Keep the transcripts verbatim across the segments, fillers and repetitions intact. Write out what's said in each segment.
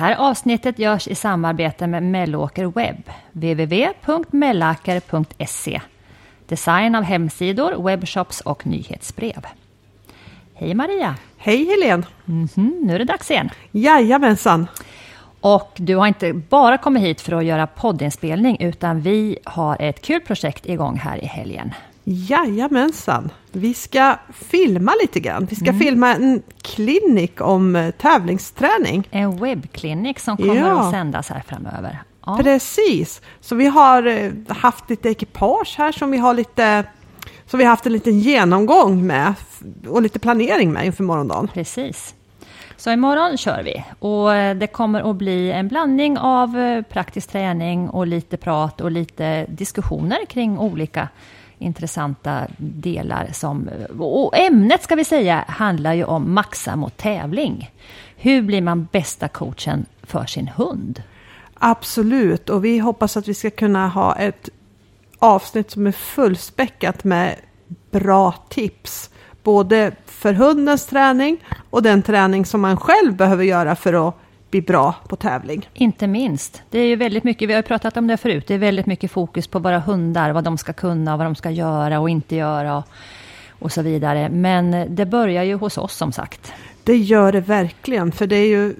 här avsnittet görs i samarbete med Mellåker Webb, w w w punkt mellaker punkt se. Design av hemsidor, webbshops och nyhetsbrev. Hej Maria! Hej Helene! Mm-hmm, nu är det dags igen. Jajamensan! Och du har inte bara kommit hit för att göra poddinspelning, utan vi har ett kul projekt igång här i helgen. Jajamensan! Vi ska filma lite grann. Vi ska mm. filma en klinik om tävlingsträning. En webbklinik som kommer ja. att sändas här framöver. Ja. Precis! Så vi har haft lite ekipage här som vi har lite... Så vi har haft en liten genomgång med och lite planering med inför morgondagen. Precis. Så imorgon kör vi. Och det kommer att bli en blandning av praktisk träning och lite prat och lite diskussioner kring olika intressanta delar. Som, och ämnet ska vi säga handlar ju om maxa mot tävling. Hur blir man bästa coachen för sin hund? Absolut. Och vi hoppas att vi ska kunna ha ett avsnitt som är fullspäckat med bra tips. Både för hundens träning och den träning som man själv behöver göra för att bli bra på tävling. Inte minst. Det är ju väldigt mycket, vi har pratat om det förut, det är väldigt mycket fokus på våra hundar. Vad de ska kunna, vad de ska göra och inte göra och så vidare. Men det börjar ju hos oss som sagt. Det gör det verkligen. För det är ju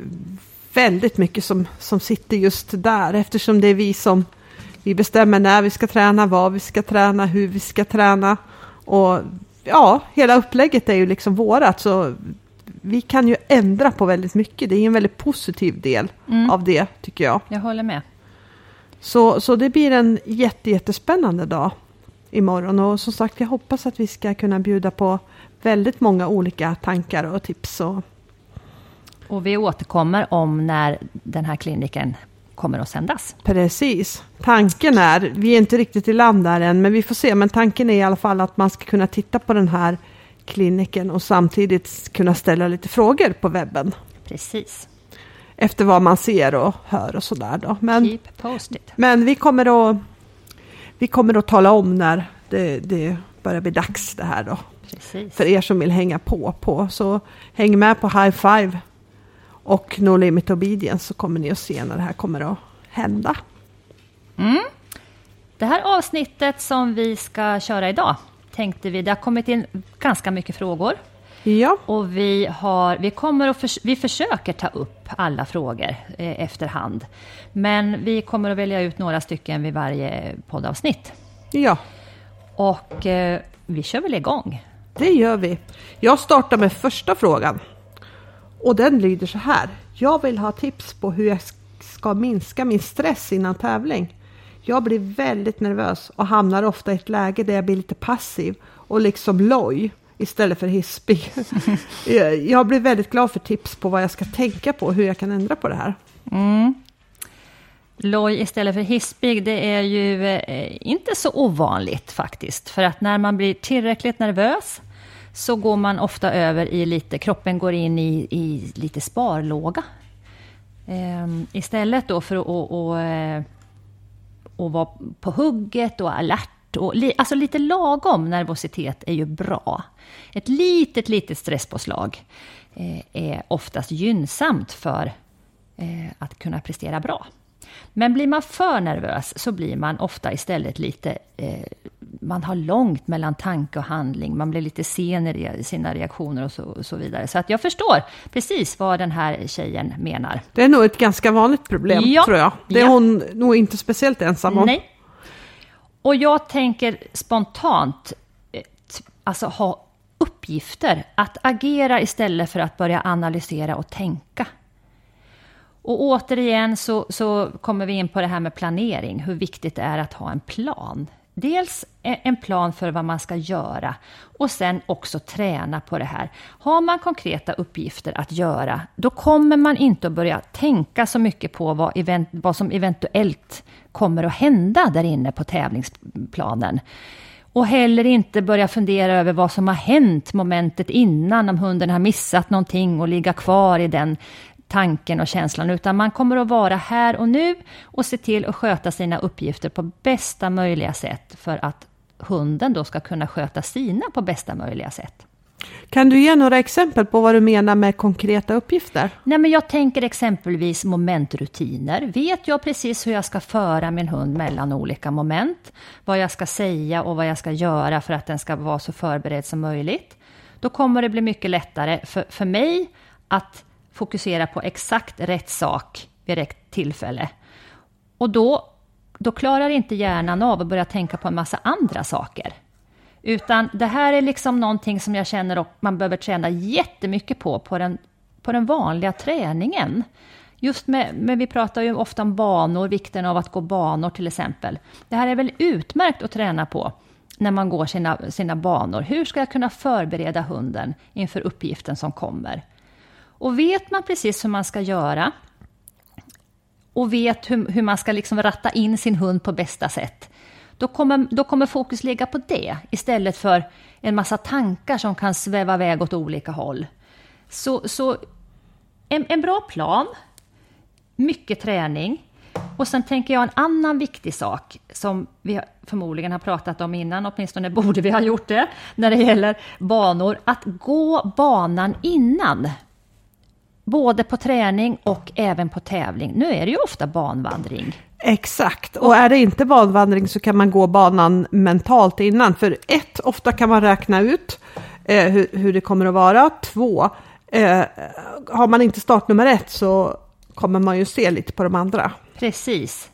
väldigt mycket som, som sitter just där. Eftersom det är vi som... Vi bestämmer när vi ska träna, vad vi ska träna, hur vi ska träna. Och ja, hela upplägget är ju liksom vårat. Så vi kan ju ändra på väldigt mycket. Det är en väldigt positiv del mm. av det, tycker jag. Jag håller med. Så, så det blir en jätte, jättespännande dag imorgon. Och som sagt, jag hoppas att vi ska kunna bjuda på väldigt många olika tankar och tips. Och, och vi återkommer om när den här kliniken kommer att sändas. Precis. Tanken är, vi är inte riktigt i land där än, men vi får se, men tanken är i alla fall att man ska kunna titta på den här kliniken och samtidigt kunna ställa lite frågor på webben. Precis. Efter vad man ser och hör och sådär då. Men, Keep posted. Men vi kommer att vi kommer att tala om när det, det börjar bli dags det här då. Precis. För er som vill hänga på på, så häng med på High Five och No Limit Obedience, så kommer ni att se när det här kommer att hända. Mm. Det här avsnittet som vi ska köra idag, tänkte vi, det har kommit in ganska mycket frågor. Ja. Och vi, har, vi, kommer att förs- vi försöker ta upp alla frågor eh, efterhand. Men vi kommer att välja ut några stycken vid varje poddavsnitt. Ja. Och eh, vi kör väl igång. Det gör vi. Jag startar med första frågan. Och den lyder så här. Jag vill ha tips på hur jag ska minska min stress innan tävling. Jag blir väldigt nervös och hamnar ofta i ett läge där jag blir lite passiv och liksom loj istället för hispig. Jag blir väldigt glad för tips på vad jag ska tänka på och hur jag kan ändra på det här. Mm. Loj istället för hispig, det är ju inte så ovanligt faktiskt. För att när man blir tillräckligt nervös så går man ofta över i lite, kroppen går in i, i lite sparlåga. Ehm, istället då för att och, och, och vara på hugget och alert. Och, alltså lite lagom nervositet är ju bra. Ett litet, litet stresspåslag är oftast gynnsamt för att kunna prestera bra. Men blir man för nervös så blir man ofta istället lite... Eh, man har långt mellan tanke och handling. Man blir lite sen i sina reaktioner och så, och så vidare. Så att jag förstår precis vad den här tjejen menar. Det är nog ett ganska vanligt problem, ja, tror jag. Det är ja. hon nog inte speciellt ensam om. Nej. Och jag tänker spontant alltså ha uppgifter. Att agera istället för att börja analysera och tänka. Och återigen så, så kommer vi in på det här med planering. Hur viktigt det är att ha en plan. Dels en plan för vad man ska göra. Och sen också träna på det här. Har man konkreta uppgifter att göra, då kommer man inte att börja tänka så mycket på vad, event, vad som eventuellt kommer att hända där inne på tävlingsplanen. Och heller inte börja fundera över vad som har hänt momentet innan. Om hunden har missat någonting och ligga kvar i den tanken och känslan, utan man kommer att vara här och nu och se till att sköta sina uppgifter på bästa möjliga sätt för att hunden då ska kunna sköta sina på bästa möjliga sätt. Kan du ge några exempel på vad du menar med konkreta uppgifter? Nej, men jag tänker exempelvis momentrutiner. Vet jag precis hur jag ska föra min hund mellan olika moment? Vad jag ska säga och vad jag ska göra för att den ska vara så förberedd som möjligt? Då kommer det bli mycket lättare för, för mig att fokusera på exakt rätt sak vid rätt tillfälle. Och då, då klarar inte hjärnan av att börja tänka på en massa andra saker. Utan det här är liksom någonting som jag känner att man behöver träna jättemycket på på den, på den vanliga träningen. Just med, men vi pratar ju ofta om banor, vikten av att gå banor till exempel. Det här är väl utmärkt att träna på när man går sina, sina banor. Hur ska jag kunna förbereda hunden inför uppgiften som kommer? Och vet man precis hur man ska göra och vet hur, hur man ska liksom ratta in sin hund på bästa sätt, Då kommer, då kommer fokus ligga på det istället för en massa tankar som kan sväva iväg åt olika håll. Så, så en, en bra plan, mycket träning. Och sen tänker jag en annan viktig sak som vi förmodligen har pratat om innan, åtminstone borde vi ha gjort det när det gäller banor. Att gå banan innan. Både på träning och även på tävling. Nu är det ju ofta banvandring. Exakt, och är det inte banvandring så kan man gå banan mentalt innan. För ett, ofta kan man räkna ut eh, hur, hur det kommer att vara. Två, eh, har man inte startnummer ett så kommer man ju se lite på de andra. Precis,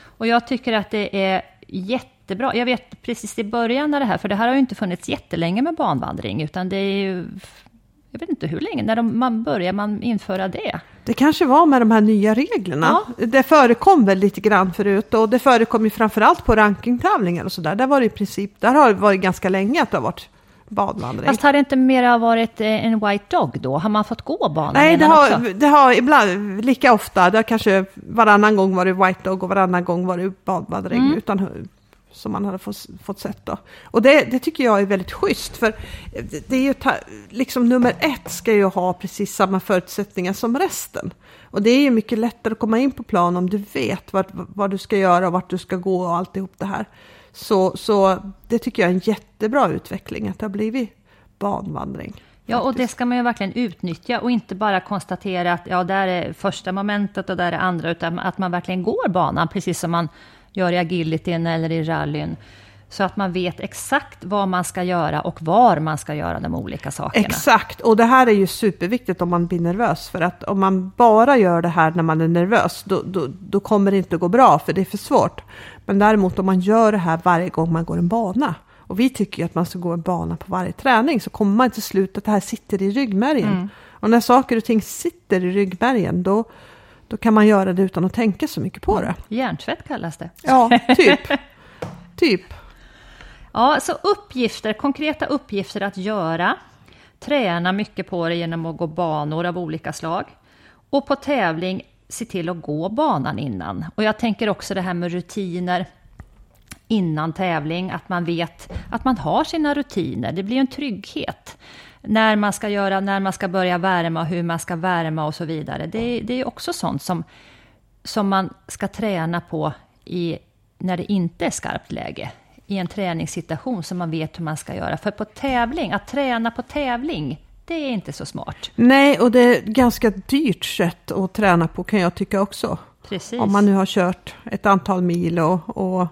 och jag tycker att det är jättebra. Jag vet precis i början av det här, för det här har ju inte funnits jättelänge med banvandring, utan det är ju... Jag vet inte hur länge, när de, man börjar man införa det. Det kanske var med de här nya reglerna. Ja. Det förekom väl lite grann förut, och det förekom ju framförallt på rankingtävlingar och sådär. Där var det i princip, där har det varit ganska länge att det har varit banvandring. Fast har det inte mera varit en white dog då? Har man fått gå banan? Nej, det har, det har ibland, lika ofta, det har kanske varannan gång var det white dog och varannan gång var det banvandring mm. utan huvud. Som man hade fått, fått sett då. Och det, det tycker jag är väldigt schysst. För det, det är ju ta, liksom nummer ett ska ju ha precis samma förutsättningar som resten. Och det är ju mycket lättare att komma in på plan om du vet vad, vad du ska göra och vart du ska gå och alltihop det här. Så, så det tycker jag är en jättebra utveckling att det har blivit banvandring. Ja, och det ska man ju verkligen utnyttja och inte bara konstatera att ja, där är första momentet och där är andra, utan att man verkligen går banan precis som man gör i agilityn eller i rallyn, så att man vet exakt vad man ska göra och var man ska göra de olika sakerna. Exakt, och det här är ju superviktigt om man blir nervös, för att om man bara gör det här när man är nervös då, då, då kommer det inte gå bra, för det är för svårt. Men däremot om man gör det här varje gång man går en bana, och vi tycker ju att man ska gå en bana på varje träning, så kommer man till slut att det här sitter i ryggmärgen. Mm. Och när saker och ting sitter i ryggmärgen då Då kan man göra det utan att tänka så mycket på det. Hjärntvätt kallas det. Ja, typ. typ. Ja, så uppgifter, konkreta uppgifter att göra. Träna mycket på det genom att gå banor av olika slag. Och på tävling, se till att gå banan innan. Och jag tänker också det här med rutiner innan tävling. Att man vet att man har sina rutiner. Det blir en trygghet. När man ska göra, när man ska börja värma, hur man ska värma och så vidare. Det, det är också sånt som, som man ska träna på i, när det inte är skarpt läge. I en träningssituation som man vet hur man ska göra. För på tävling, att träna på tävling, det är inte så smart. Nej, och det är ganska dyrt sätt att träna på kan jag tycka också. Precis. Om man nu har kört ett antal mil och, och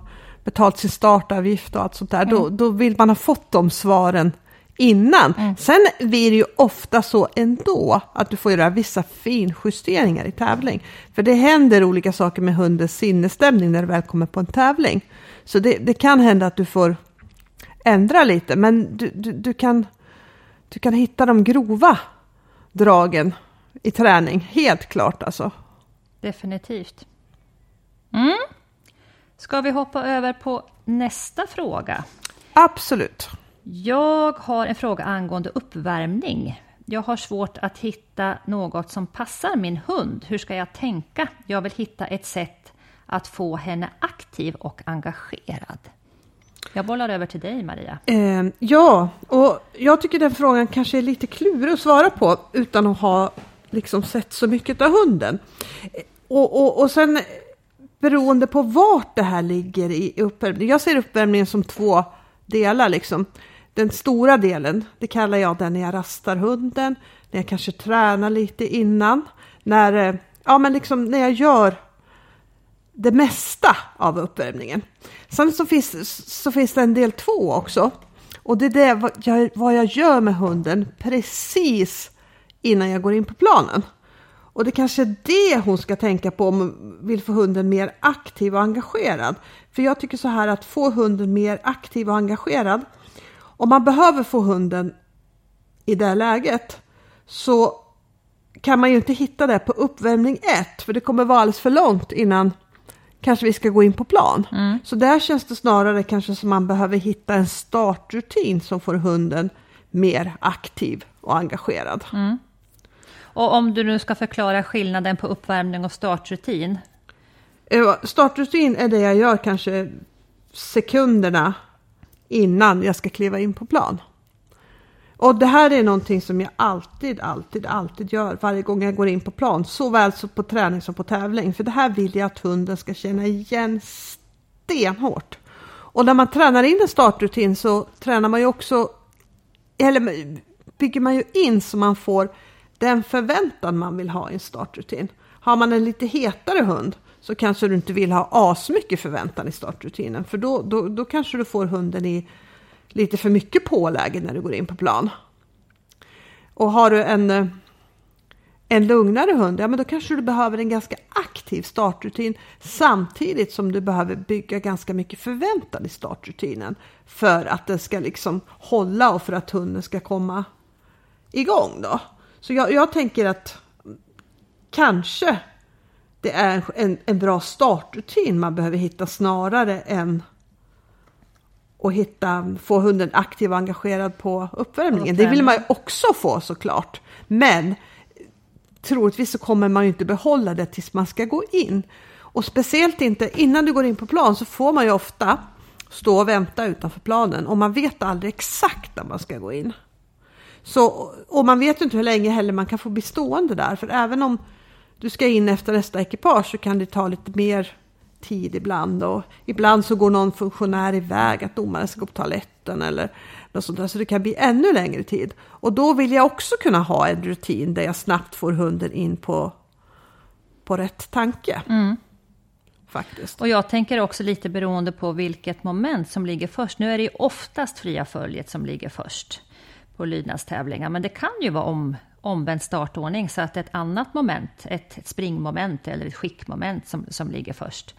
betalt sin startavgift och allt sånt där. Mm. Då, då vill man ha fått de svaren innan. Mm. Sen blir det ju ofta så ändå att du får göra vissa finjusteringar i tävling. För det händer olika saker med hundens sinnesstämning när du väl kommer på en tävling. Så det, det kan hända att du får ändra lite. Men du, du, du, kan, du kan hitta de grova dragen i träning. Helt klart alltså. Definitivt. Mm. Ska vi hoppa över på nästa fråga? Absolut. Jag har en fråga angående uppvärmning. Jag har svårt att hitta något som passar min hund. Hur ska jag tänka? Jag vill hitta ett sätt att få henne aktiv och engagerad. Jag bollar över till dig, Maria. Eh, ja, och jag tycker den frågan kanske är lite klurig att svara på utan att ha liksom sett så mycket av hunden. Och, och, och sen beroende på vart det här ligger i uppvärmning. Jag ser uppvärmningen som två delar liksom. den stora delen, det kallar jag den när jag rastar hunden, när jag kanske tränar lite innan, när, ja, men liksom när jag gör det mesta av uppvärmningen. Sen så finns, så finns det en del två också. Och det är det vad jag, vad jag gör med hunden precis innan jag går in på planen. Och det kanske är det hon ska tänka på om hon vill få hunden mer aktiv och engagerad. För jag tycker så här, att få hunden mer aktiv och engagerad. Om man behöver få hunden i det läget så kan man ju inte hitta det på uppvärmning ett. För det kommer vara alldeles för långt innan kanske vi ska gå in på plan. Mm. Så där känns det snarare kanske som man behöver hitta en startrutin som får hunden mer aktiv och engagerad. Mm. Och om du nu ska förklara skillnaden på uppvärmning och startrutin? Startrutin är det jag gör kanske sekunderna innan jag ska kliva in på plan. Och det här är någonting som jag alltid, alltid, alltid gör varje gång jag går in på plan. Såväl så på träning som på tävling. För det här vill jag att hunden ska känna igen stenhårt. Och när man tränar in en startrutin så tränar man ju också, eller bygger man ju in så man får den förväntan man vill ha i en startrutin. Har man en lite hetare hund så kanske du inte vill ha asmycket förväntan i startrutinen. För då, då, då kanske du får hunden i lite för mycket påläge när du går in på plan. Och har du en, en lugnare hund, ja men då kanske du behöver en ganska aktiv startrutin samtidigt som du behöver bygga ganska mycket förväntan i startrutinen för att den ska liksom hålla och för att hunden ska komma igång då. Så jag, jag tänker att kanske det är en, en bra startrutin man behöver hitta snarare än och hitta, få hunden aktiv och engagerad på uppvärmningen. Det vill man ju också få såklart. Men troligtvis så kommer man ju inte behålla det tills man ska gå in. Och speciellt inte innan du går in på plan så får man ju ofta stå och vänta utanför planen. Och man vet aldrig exakt när man ska gå in. Så, och man vet inte hur länge heller man kan få bli stående där. För även om du ska in efter nästa ekipage så kan det ta lite mer tid ibland, och ibland så går någon funktionär iväg att domaren ska gå på toaletten eller något sånt där, så det kan bli ännu längre tid. Och då vill jag också kunna ha en rutin där jag snabbt får hunden in på på rätt tanke. Mm. Faktiskt. Och jag tänker också lite beroende på vilket moment som ligger först. Nu är det ju oftast fria följet som ligger först på lydnadstävlingar, men det kan ju vara om omvänd startordning så att ett annat moment, ett springmoment eller ett skickmoment som, som ligger först.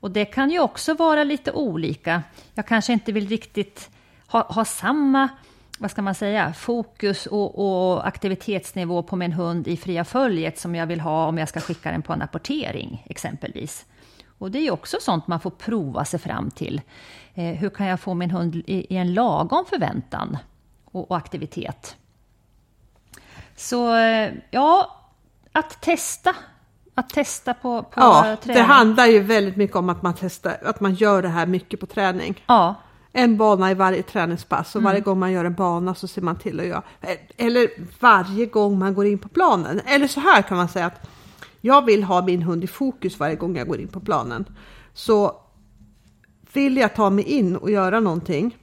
Och det kan ju också vara lite olika. Jag kanske inte vill riktigt ha, ha samma, vad ska man säga, fokus och, och aktivitetsnivå på min hund i fria följet som jag vill ha om jag ska skicka den på en apportering exempelvis. Och det är ju också sånt man får prova sig fram till. Eh, hur kan jag få min hund i, i en lagom förväntan och, och aktivitet? Så ja, att testa, att testa på, på ja, träning. Det handlar ju väldigt mycket om att man testar, att man gör det här mycket på träning. Ja. En bana i varje träningspass och mm. varje gång man gör en bana så ser man till att göra, eller varje gång man går in på planen. Eller så här kan man säga att jag vill ha min hund i fokus varje gång jag går in på planen. Så vill jag ta mig in och göra någonting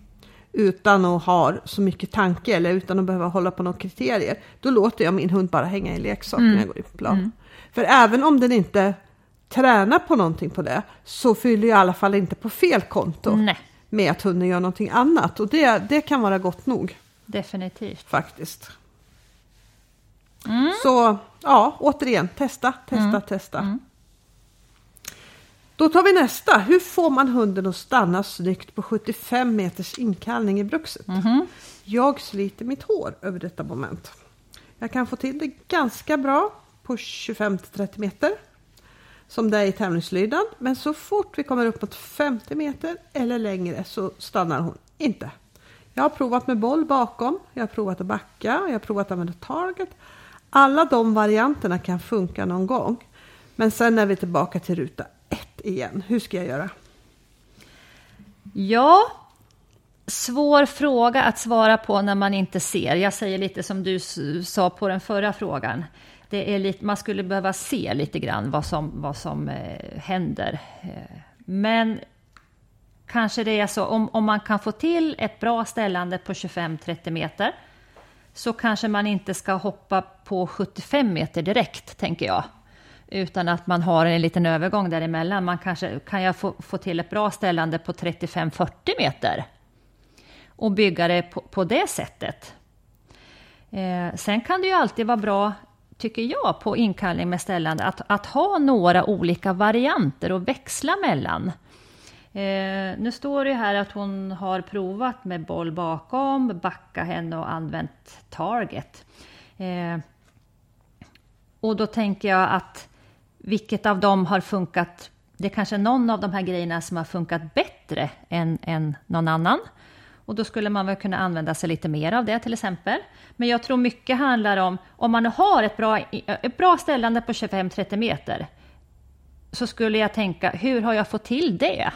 utan att ha så mycket tanke eller utan att behöva hålla på några kriterier, då låter jag min hund bara hänga i leksak mm. när jag går in på plan. Mm. För även om den inte tränar på någonting på det, så fyller jag i alla fall inte på fel konto. Nej. Med att hunden gör någonting annat. Och det, det kan vara gott nog. Definitivt. Faktiskt. Mm. Så ja, återigen, testa, testa, mm. testa. Mm. Då tar vi nästa. Hur får man hunden att stanna snyggt på sjuttiofem meters inkallning i brukset? Mm-hmm. Jag sliter mitt hår över detta moment. Jag kan få till det ganska bra på tjugofem till trettio meter. Som det är i tävlingslydan. Men så fort vi kommer upp mot femtio meter eller längre så stannar hon inte. Jag har provat med boll bakom. Jag har provat att backa. Jag har provat att använda target. Alla de varianterna kan funka någon gång. Men sen är vi tillbaka till ruta ett igen. Hur ska jag göra? Ja, svår fråga att svara på när man inte ser. Jag säger lite som du sa på den förra frågan. Det är lite, man skulle behöva se lite grann vad som, vad som eh, händer. Men kanske det är så, om, om man kan få till ett bra ställande på tjugofem till trettio meter, så kanske man inte ska hoppa på sjuttiofem meter direkt, tänker jag. Utan att man har en liten övergång däremellan. Man kanske, kan jag få, få till ett bra ställande på trettiofem till fyrtio meter? Och bygga det på, på det sättet. Eh, sen kan det ju alltid vara bra, tycker jag, på inkallning med ställande. Att, att ha några olika varianter och växla mellan. Eh, nu står det här att hon har provat med boll bakom, backa henne och använt target. Eh, och då tänker jag att vilket av dem har funkat, det är kanske någon av de här grejerna som har funkat bättre än, än någon annan. Och då skulle man väl kunna använda sig lite mer av det till exempel. Men jag tror mycket handlar om, om man har ett bra, ett bra ställande på tjugofem till trettio meter, så skulle jag tänka, hur har jag fått till det?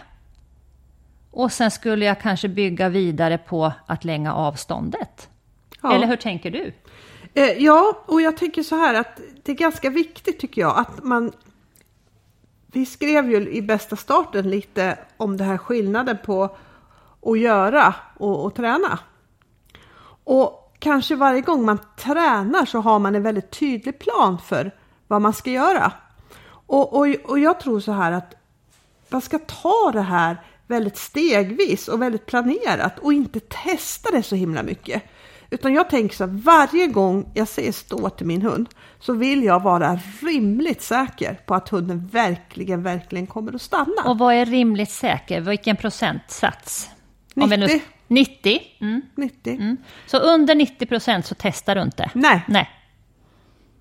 Och sen skulle jag kanske bygga vidare på att länga avståndet. Ja. Eller hur tänker du? Eh, ja, och jag tänker så här att det är ganska viktigt, tycker jag, att man... Vi skrev ju i bästa starten lite om det här skillnaden på att göra och, och träna. Och kanske varje gång man tränar så har man en väldigt tydlig plan för vad man ska göra. Och, och, och jag tror så här att man ska ta det här väldigt stegvis och väldigt planerat och inte testa det så himla mycket. Utan jag tänker så att varje gång jag säger stå till min hund så vill jag vara rimligt säker på att hunden verkligen, verkligen kommer att stanna. Och vad är rimligt säker? Vilken procentsats? nittio. nittio? Mm. nittio. Mm. Så under nittio procent så testar du inte? Nej. Nej.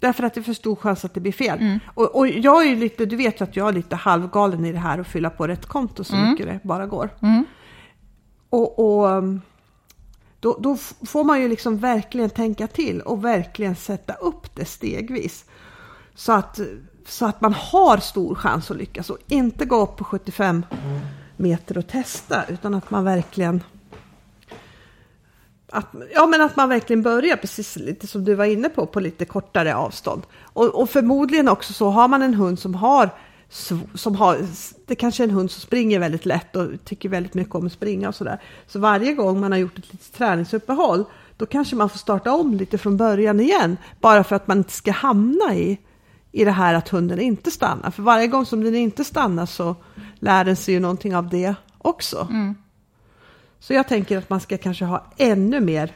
Därför att det är för stor chans att det blir fel. Mm. Och, och jag är ju lite, du vet att jag är lite halvgalen i det här och fylla på rätt konto så mm. mycket det bara går. Mm. Och, och då, då får man ju liksom verkligen tänka till och verkligen sätta upp det stegvis. Så att, så att man har stor chans att lyckas och inte gå upp på sjuttiofem meter och testa, utan att man verkligen... Att, ja, men att man verkligen börjar precis lite som du var inne på, på lite kortare avstånd. Och, och förmodligen också så har man en hund som har, som har, det kanske är en hund som springer väldigt lätt och tycker väldigt mycket om att springa och sådär. Så varje gång man har gjort ett litet träningsuppehåll, då kanske man får starta om lite från början igen. Bara för att man inte ska hamna i, i det här att hunden inte stannar. För varje gång som den inte stannar så lär den sig ju någonting av det också. Mm. Så jag tänker att man ska kanske ha ännu mer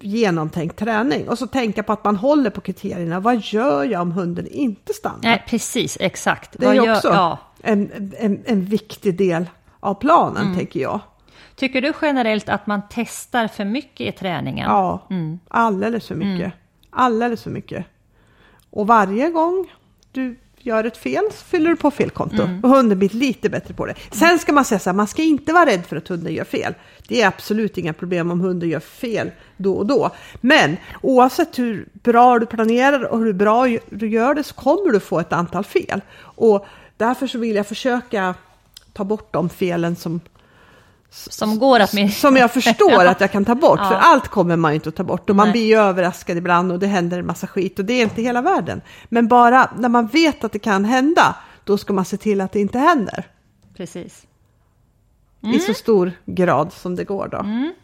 genomtänkt träning. Och så tänka på att man håller på kriterierna. Vad gör jag om hunden inte stannar? Nej, precis, exakt. Det är ju också ja. en, en, en viktig del av planen, mm. tänker jag. Tycker du generellt att man testar för mycket i träningen? Ja, mm. alldeles för mycket. Mm. Alldeles för mycket. Och varje gång du... gör ett fel, fyller du på felkonto. Mm. Och hunden blir lite bättre på det. Sen ska man säga så här, man ska inte vara rädd för att hunden gör fel. Det är absolut inga problem om hunden gör fel då och då. Men oavsett hur bra du planerar och hur bra du gör det, så kommer du få ett antal fel. Och därför så vill jag försöka ta bort de felen som som går att med... som jag förstår att jag kan ta bort. Ja. För allt kommer man ju inte att ta bort. Och man Nej. blir ju överraskad ibland och det händer en massa skit. Och det är inte hela världen. Men bara när man vet att det kan hända, då ska man se till att det inte händer. Precis. Mm. I så stor grad som det går då. Mm.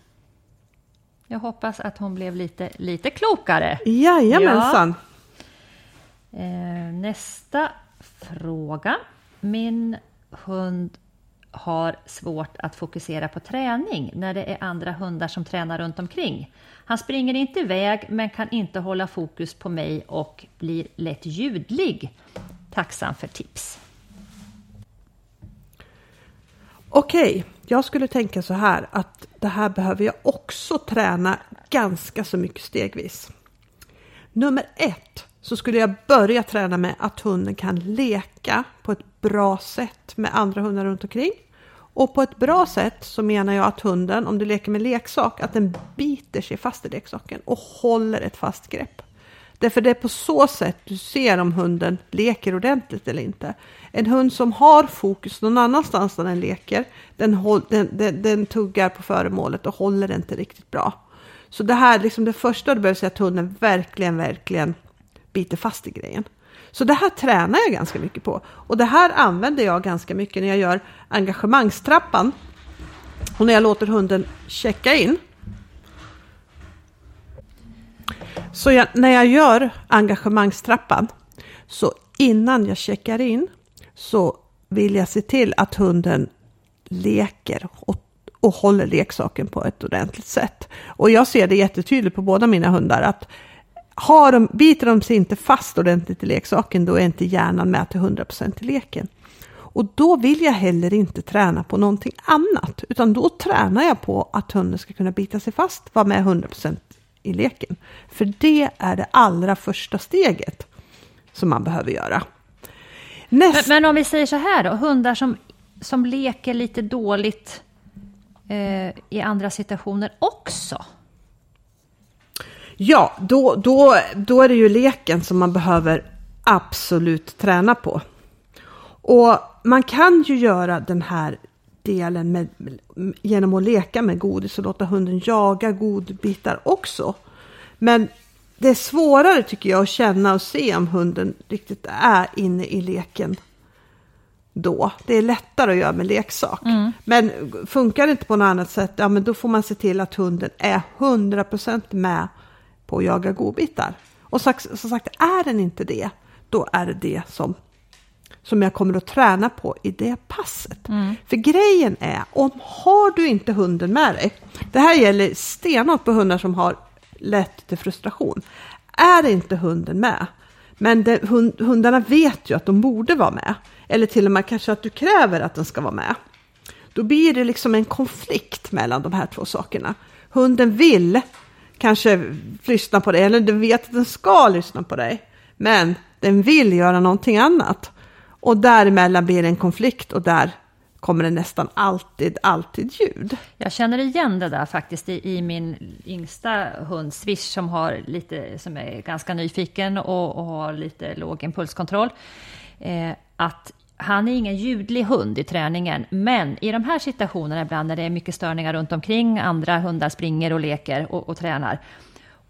Jag hoppas att hon blev lite, lite klokare. Jajamensan. Ja. Eh, nästa fråga. Min hund har svårt att fokusera på träning när det är andra hundar som tränar runt omkring. Han springer inte iväg men kan inte hålla fokus på mig och blir lätt ljudlig. Tacksam för tips. Okej, jag skulle tänka så här att det här behöver jag också träna ganska så mycket stegvis. Nummer ett, så skulle jag börja träna med att hunden kan leka på ett bra sätt med andra hundar runt omkring. Och på ett bra sätt så menar jag att hunden, om du leker med leksak, att den biter sig fast i leksaken och håller ett fast grepp. Därför det är på så sätt du ser om hunden leker ordentligt eller inte. En hund som har fokus någon annanstans när den leker, den, håll, den, den, den tuggar på föremålet och håller det inte riktigt bra. Så det här är liksom det första du behöver säga, att hunden verkligen, verkligen biter fast i grejen. Så det här tränar jag ganska mycket på. Och det här använder jag ganska mycket när jag gör engagemangstrappan Och när jag låter hunden checka in. Så jag, när jag gör engagemangstrappan, så innan jag checkar in så vill jag se till att hunden leker och, och håller leksaken på ett ordentligt sätt. Och jag ser det jättetydligt på båda mina hundar att har de, biter de sig inte fast ordentligt i leksaken, då är inte hjärnan med till hundra procent i leken. Och då vill jag heller inte träna på någonting annat, utan då tränar jag på att hunden ska kunna bita sig fast, vara med hundra procent i leken. För det är det allra första steget som man behöver göra. Näst... Men, men om vi säger så här då, hundar som, som leker lite dåligt eh, i andra situationer också. Ja, då, då, då är det ju leken som man behöver absolut träna på. Och man kan ju göra den här delen med, genom att leka med godis och låta hunden jaga godbitar också. Men det är svårare tycker jag att känna och se om hunden riktigt är inne i leken då. Det är lättare att göra med leksak. Mm. Men funkar det inte på något annat sätt, ja, men då får man se till att hunden är hundra procent med på att jaga godbitar. Och som sagt, är den inte det, då är det det som... som jag kommer att träna på i det passet. Mm. För grejen är, om har du inte hunden med dig, det här gäller stenhårt på hundar som har lätt till frustration, är inte hunden med, men det, hund, hundarna vet ju att de borde vara med, eller till och med kanske att du kräver att den ska vara med, då blir det liksom en konflikt mellan de här två sakerna. Hunden vill kanske lyssna på dig, eller du vet att den ska lyssna på dig, men den vill göra någonting annat. Och däremellan blir det en konflikt och där kommer det nästan alltid, alltid ljud. Jag känner igen det där faktiskt i, i min yngsta hund Swish som, har lite, som är ganska nyfiken och, och har lite låg impulskontroll. Eh, att han är ingen ljudlig hund i träningen, men i de här situationerna ibland när det är mycket störningar runt omkring, andra hundar springer och leker och, och tränar.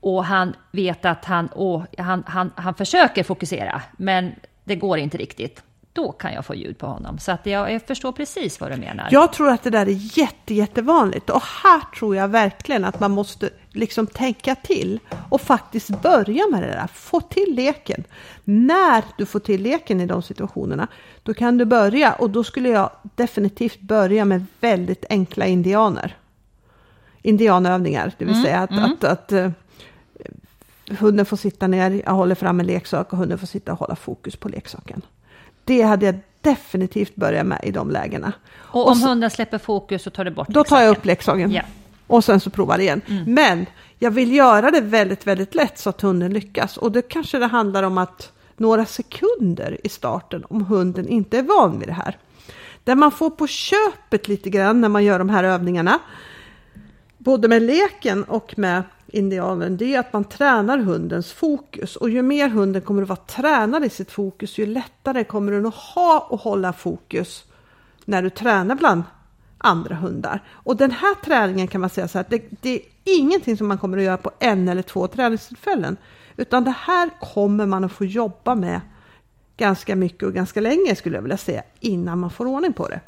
Och han vet att han, och, han, han, han försöker fokusera, men det går inte riktigt. Då kan jag få ljud på honom. Så att jag, jag förstår precis vad du menar. Jag tror att det där är jätte, jättevanligt. Och här tror jag verkligen att man måste liksom tänka till. Och faktiskt börja med det där. Få till leken. När du får till leken i de situationerna, då kan du börja. Och då skulle jag definitivt börja med väldigt enkla indianer. Indianövningar. Det vill mm, säga att... Mm. att, att, att hunden får sitta ner, jag håller fram en leksak och hunden får sitta och hålla fokus på leksaken. Det hade jag definitivt börjat med i de lägena. Och om och så, hunden släpper fokus så tar du bort leksaken. Då tar jag upp leksaken yeah. och sen så provar det igen. Mm. Men jag vill göra det väldigt, väldigt lätt så att hunden lyckas. Och det kanske det handlar om att några sekunder i starten om hunden inte är van vid det här. Där man får på köpet lite grann när man gör de här övningarna. Både med leken och med indianen, det är att man tränar hundens fokus. Och ju mer hunden kommer att vara tränad i sitt fokus, ju lättare kommer den att ha och hålla fokus när du tränar bland andra hundar. Och den här träningen kan man säga så här, det, det är ingenting som man kommer att göra på en eller två träningstillfällen. Utan det här kommer man att få jobba med ganska mycket och ganska länge skulle jag vilja säga, innan man får ordning på det.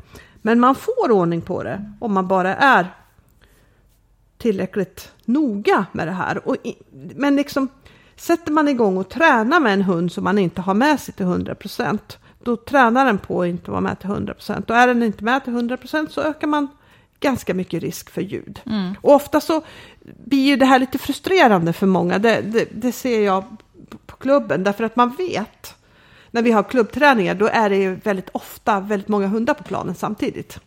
Men man får ordning på det om man bara är tillräckligt noga med det här. Och i, men liksom sätter man igång och tränar med en hund som man inte har med sig till hundra procent, då tränar den på att inte vara med till hundra procent. Och är den inte med till hundra procent så ökar man ganska mycket risk för ljud. Mm. Och ofta så blir ju det här lite frustrerande för många. Det, det, det ser jag på klubben. Därför att man vet, när vi har klubbträningar, då är det ju väldigt ofta väldigt många hundar på planen samtidigt.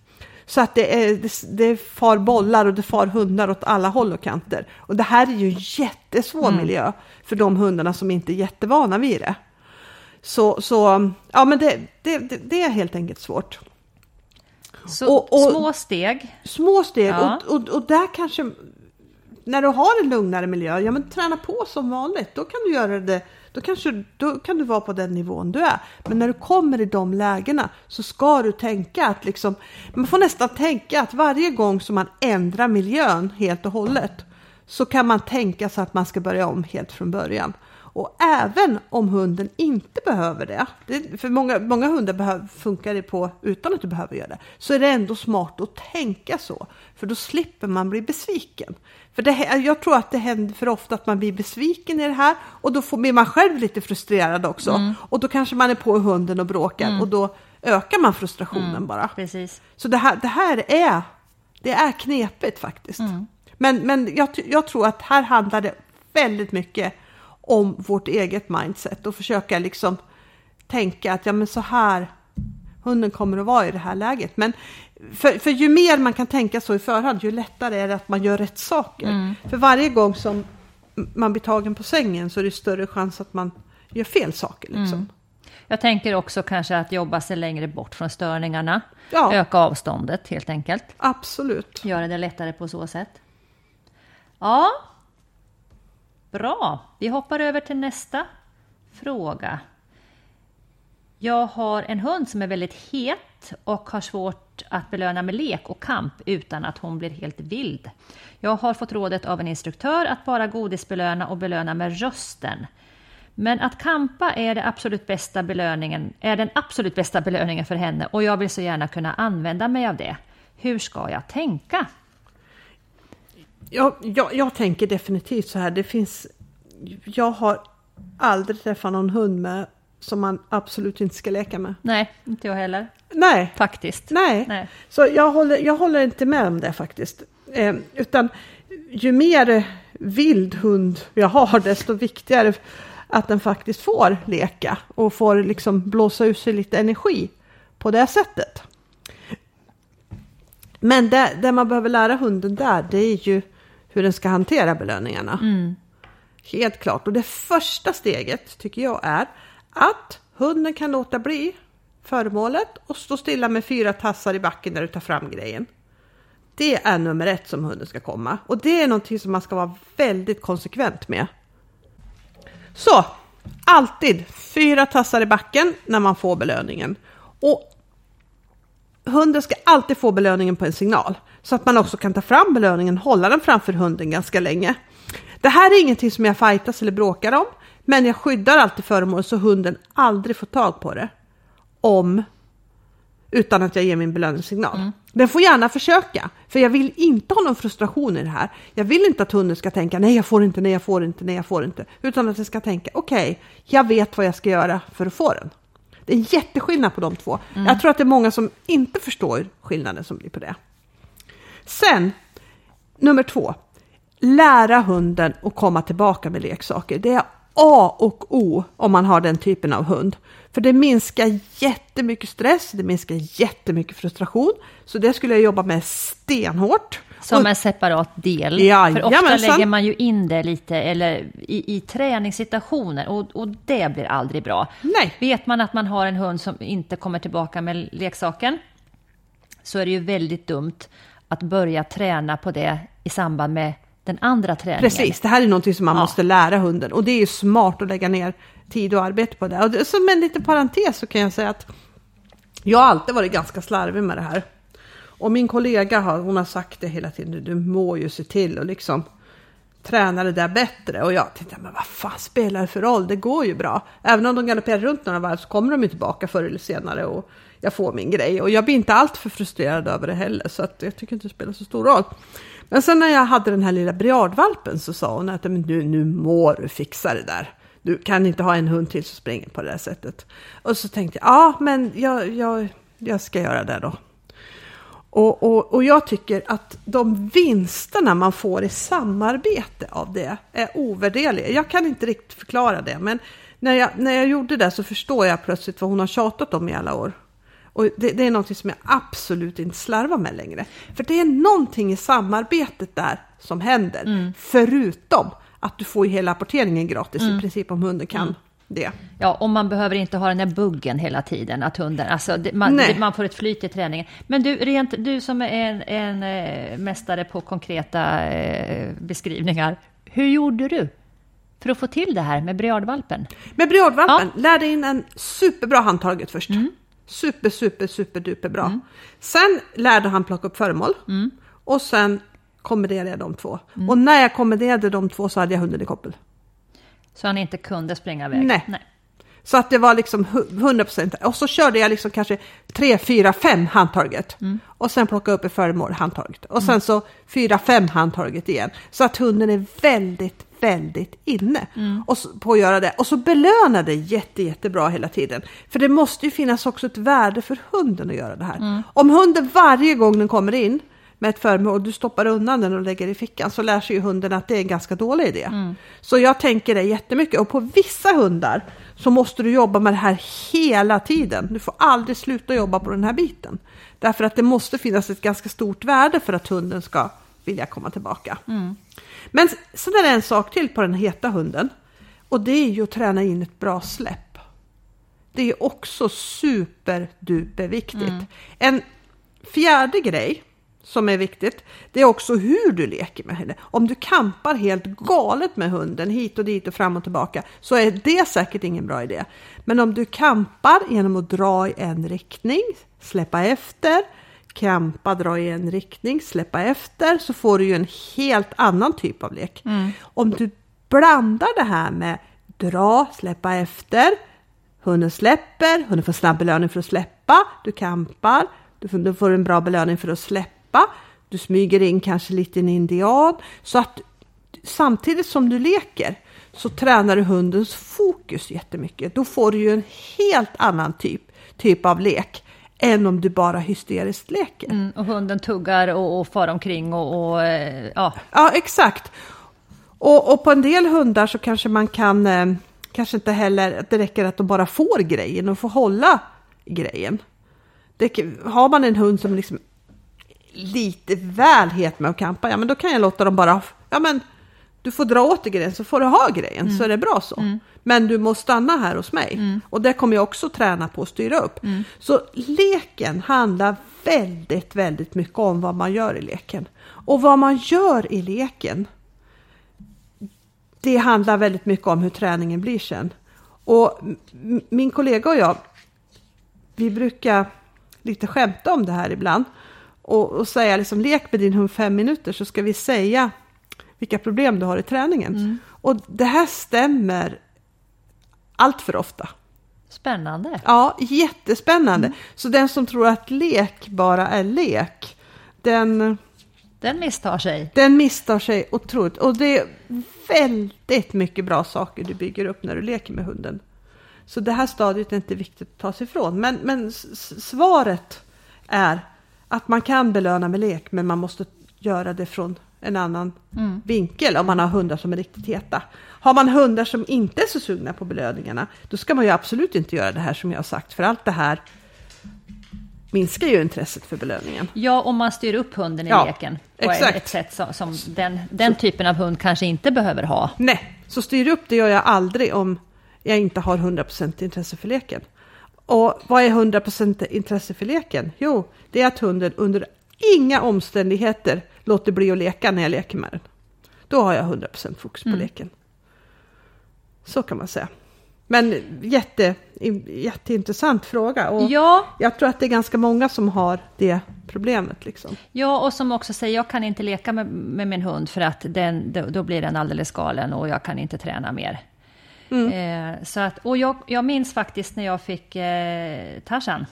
Så att det, är, det, det far bollar och det far hundar åt alla håll och kanter. Och det här är ju jättesvår mm. miljö för de hundarna som inte är jättevana vid det. Så, så ja, men det, det, det är helt enkelt svårt. Så och, och, små steg. Små steg. Ja. Och, och, och där kanske, när du har en lugnare miljö, ja men träna på som vanligt. Då kan du göra det. Då, kanske, då kan du vara på den nivån du är. Men när du kommer i de lägena så ska du tänka att liksom, man får nästan tänka att varje gång som man ändrar miljön helt och hållet så kan man tänka så att man ska börja om helt från början. Och även om hunden inte behöver det, det för många, många hundar behöver, funkar det på utan att du behöver göra det, så är det ändå smart att tänka så. För då slipper man bli besviken. För det, jag tror att det händer för ofta att man blir besviken i det här. Och då får, blir man själv lite frustrerad också. Mm. Och då kanske man är på hunden och bråkar. Mm. Och då ökar man frustrationen mm. bara. Precis. Så det här, det här är, det är knepigt faktiskt. Mm. Men, men jag, jag tror att här handlar det väldigt mycket om vårt eget mindset. Och försöka liksom tänka att ja, men så här, hunden kommer att vara i det här läget. Men för, för ju mer man kan tänka så i förhand, ju lättare är det att man gör rätt saker. Mm. För varje gång som man blir tagen på sängen så är det större chans att man gör fel saker. Liksom. Mm. Jag tänker också kanske att jobba sig längre bort från störningarna. Ja. Öka avståndet helt enkelt. Absolut. Göra det lättare på så sätt. Ja, bra. Vi hoppar över till nästa fråga. Jag har en hund som är väldigt het och har svårt att belöna med lek och kamp utan att hon blir helt vild. Jag har fått rådet av en instruktör att bara godisbelöna och belöna med rösten. Men att kampa är, det absolut bästa belöningen, är den absolut bästa belöningen för henne och jag vill så gärna kunna använda mig av det. Hur ska jag tänka? Jag, jag, jag tänker definitivt så här. Det finns, jag har aldrig träffat någon hund med som man absolut inte ska leka med. Nej, inte jag heller. Nej. Faktiskt. Nej. Nej. Så jag håller, jag håller inte med om det faktiskt. Eh, utan ju mer vild hund jag har, desto viktigare att den faktiskt får leka. Och får liksom blåsa ut sig lite energi på det sättet. Men det, det man behöver lära hunden där, det är ju hur den ska hantera belöningarna. Mm. Helt klart. Och det första steget tycker jag är att hunden kan låta bli föremålet och stå stilla med fyra tassar i backen när du tar fram grejen. Det är nummer ett som hunden ska komma. Och det är någonting som man ska vara väldigt konsekvent med. Så, alltid fyra tassar i backen när man får belöningen. Och hunden ska alltid få belöningen på en signal. Så att man också kan ta fram belöningen och hålla den framför hunden ganska länge. Det här är ingenting som jag fightas eller bråkar om. Men jag skyddar alltid föremål så hunden aldrig får tag på det. Om, utan att jag ger min belöningssignal. Mm. Den får gärna försöka. För jag vill inte ha någon frustration i det här. Jag vill inte att hunden ska tänka, nej jag får inte, nej jag får inte, nej jag får inte. Utan att den ska tänka, okej, okay, jag vet vad jag ska göra för att få den. Det är en jätteskillnad på de två. Mm. Jag tror att det är många som inte förstår skillnaden som blir på det. Sen, nummer två. Lära hunden att komma tillbaka med leksaker. Det är A och O om man har den typen av hund. För det minskar jättemycket stress. Det minskar jättemycket frustration. Så det skulle jag jobba med stenhårt. Som och, en separat del. Ja, för ofta ja, lägger man ju in det lite eller i, i träningssituationer. Och, och det blir aldrig bra. Nej. Vet man att man har en hund som inte kommer tillbaka med leksaken. Så är det ju väldigt dumt att börja träna på det i samband med den andra träningen. Precis, det här är någonting som man ja. måste lära hunden. Och det är ju smart att lägga ner tid och arbete på det. Och som en liten parentes så kan jag säga att jag har alltid varit ganska slarvig med det här. Och min kollega har, hon har sagt det hela tiden. Du må ju se till och liksom träna det där bättre. Och jag tänkte, men vad fan spelar det för roll? Det går ju bra. Även om de galopperar runt några varv så kommer de ju tillbaka förr eller senare. Och jag får min grej. Och jag blir inte allt för frustrerad över det heller. Så att jag tycker inte det spelar så stor roll. Men sen när jag hade den här lilla briardvalpen så sa hon att men nu, nu må du fixa det där. Du kan inte ha en hund till som springer på det där sättet. Och så tänkte jag, ja men jag, jag, jag ska göra det då. Och, och, och jag tycker att de vinsterna man får i samarbete av det är ovärderliga. Jag kan inte riktigt förklara det. Men när jag, när jag gjorde det så förstår jag plötsligt vad hon har tjatat om i alla år. Och det, det är något som jag absolut inte slarvar med längre. För det är någonting i samarbetet där som händer. Mm. Förutom att du får hela apporteringen gratis mm. i princip om hunden kan mm. det. Ja, och man behöver inte ha den här buggen hela tiden. Att hunden, alltså, det, man, det, man får ett flyt i träningen. Men du, rent, du som är en, en eh, mästare på konkreta eh, beskrivningar. Hur gjorde du för att få till det här med briardvalpen? Med briardvalpen? Ja. Lärde in en superbra handtaget först. Mm. Super, super, super duper bra. Mm. Sen lärde han plocka upp föremål. Mm. Och sen kommenderade jag de två. Mm. Och när jag kommenderade de två så hade jag hunden i koppel. Så han inte kunde springa iväg. Nej. Nej. Så att det var liksom hundra procent. Och så körde jag liksom kanske tre, fyra, fem handtaget. Mm. Och sen plockade upp i föremål handtaget. Och sen mm. så fyra, fem handtaget igen. Så att hunden är väldigt, väldigt inne mm. och så, på att göra det. Och så belönade jätte, jättebra hela tiden. För det måste ju finnas också ett värde för hunden att göra det här. Mm. Om hunden varje gång den kommer in med ett föremål och du stoppar undan den och lägger i fickan, så lär sig ju hunden att det är en ganska dålig idé. Mm. Så jag tänker det jättemycket. Och på vissa hundar så måste du jobba med det här hela tiden. Du får aldrig sluta jobba på den här biten. Därför att det måste finnas ett ganska stort värde för att hunden ska vilja komma tillbaka. Mm. Men sen är det en sak till på den heta hunden. Och det är ju att träna in ett bra släpp. Det är också superduperviktigt. Mm. En fjärde grej som är viktigt, det är också hur du leker med henne. Om du kampar helt galet med hunden hit och dit och fram och tillbaka, så är det säkert ingen bra idé. Men om du kampar genom att dra i en riktning, släppa efter, kampa, dra i en riktning, släppa efter, så får du ju en helt annan typ av lek. Mm. Om du blandar det här med dra, släppa efter, hunden släpper, hunden får snabb belöning för att släppa, du kampar, du får en bra belöning för att släppa, du smyger in kanske lite en indian, så att samtidigt som du leker så tränar du hundens fokus jättemycket. Då får du ju en helt annan typ, typ av lek än om du bara hysteriskt leker. Mm, och hunden tuggar och, och far omkring och, och ja. Ja, exakt. Och, och på en del hundar så kanske man kan eh, kanske inte heller, det räcker att de bara får grejen och får hålla grejen. Det, har man en hund som liksom lite välhet med att kampa, ja men då kan jag låta dem bara, ja men du får dra åt i grejen så får du ha grejen, mm. så är det bra så. Mm. Men du måste stanna här hos mig. Mm. Och det kommer jag också träna på att styra upp. Mm. Så leken handlar väldigt, väldigt mycket om vad man gör i leken. Och vad man gör i leken, det handlar väldigt mycket om hur träningen blir sen. Och m- min kollega och jag, vi brukar lite skämta om det här ibland. Och, och säga liksom, lek med din hund fem minuter så ska vi säga vilka problem du har i träningen. Mm. Och det här stämmer allt för ofta. Spännande. Ja, jättespännande. Mm. Så den som tror att lek bara är lek, den... Den misstar sig. Den misstar sig otroligt. Och det är väldigt mycket bra saker du bygger upp när du leker med hunden. Så det här stadiet är inte viktigt att ta sig ifrån. Men, men svaret är... att man kan belöna med lek, men man måste göra det från en annan mm. vinkel om man har hundar som är riktigt heta. Har man hundar som inte är så sugna på belöningarna, då ska man ju absolut inte göra det här som jag har sagt. För allt det här minskar ju intresset för belöningen. Ja, om man styr upp hunden i ja, leken på exakt. Ett sätt som, som den, den typen av hund kanske inte behöver ha. Nej, så styr upp det gör jag aldrig om jag inte har hundra procent intresse för leken. Och vad är hundra procent intresse för leken? Jo, det är att hunden under inga omständigheter låter bli att leka när jag leker med den. Då har jag hundra procent fokus på mm. leken. Så kan man säga. Men jätte, jätteintressant fråga. Och ja. Jag tror att det är ganska många som har det problemet. Liksom. Ja, och som också säger, jag kan inte leka med, med min hund för att den, då, då blir den alldeles galen och jag kan inte träna mer. Mm. Eh, så att, och jag, jag minns faktiskt när jag fick eh, Tarzan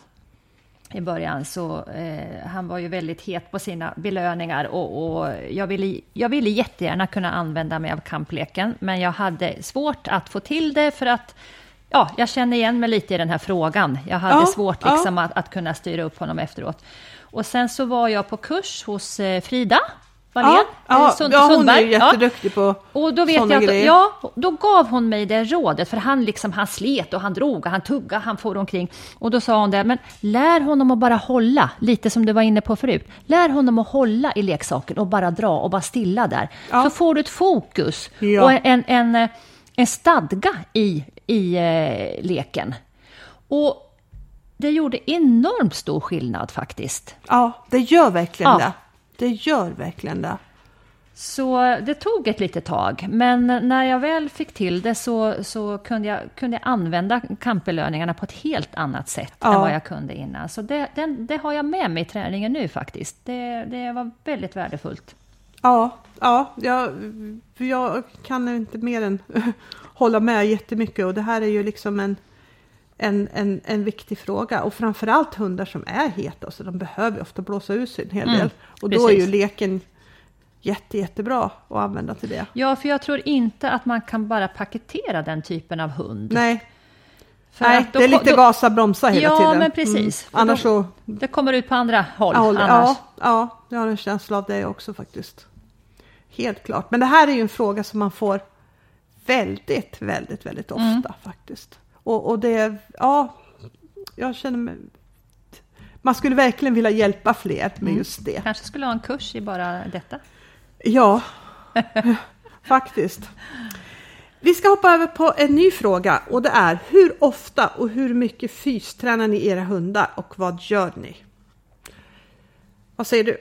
i början, så eh, han var ju väldigt het på sina belöningar och, och jag, ville, jag ville jättegärna kunna använda mig av kampleken, men jag hade svårt att få till det för att ja, jag känner igen mig lite i den här frågan. Jag hade ja, svårt liksom, ja. att, att kunna styra upp honom efteråt. Och sen så var jag på kurs hos eh, Frida Ja, ja, Sund- ja, hon Sundberg. Är ju jätteduktig ja. på och då vet såna jag att, grejer. Ja, då gav hon mig det rådet. För han, liksom, han slet och han drog och han tuggade, han for omkring. Och då sa hon det, men lär honom att bara hålla. Lite som du var inne på förut. Lär honom att hålla i leksaken och bara dra och bara stilla där. Ja. Så får du ett fokus ja. och en, en, en stadga i, i eh, leken. Och det gjorde enormt stor skillnad faktiskt. Ja, det gör verkligen ja. det. Det gör verkligen det. Så det tog ett litet tag. Men när jag väl fick till det så, så kunde, jag, kunde jag använda kampbelöningarna på ett helt annat sätt ja. än vad jag kunde innan. Så det, den, det har jag med mig i träningen nu faktiskt. Det, det var väldigt värdefullt. Ja, ja jag, jag kan inte mer än hålla med jättemycket. Och det här är ju liksom en, en, en, en viktig fråga. Och framförallt hundar som är heta. Så de behöver ofta blåsa ur sig en hel del. Mm, och då precis. Är ju leken jätte, jättebra att använda till det. Ja, för jag tror inte att man kan bara paketera den typen av hund. Nej. För Nej, då, det är lite då, gasa, bromsa hela ja, tiden. Ja, men precis. Mm. Annars då, så... Det kommer ut på andra håll. håll annars. Ja, ja, jag har en känsla av det också faktiskt. Helt klart. Men det här är ju en fråga som man får väldigt, väldigt, väldigt ofta mm. faktiskt. Och, och det, ja, jag känner mig... Man skulle verkligen vilja hjälpa fler med mm. just det. Kanske skulle ha en kurs i bara detta. Ja, faktiskt. Vi ska hoppa över på en ny fråga och det är hur ofta och hur mycket fystränar ni era hundar och vad gör ni? Vad säger du?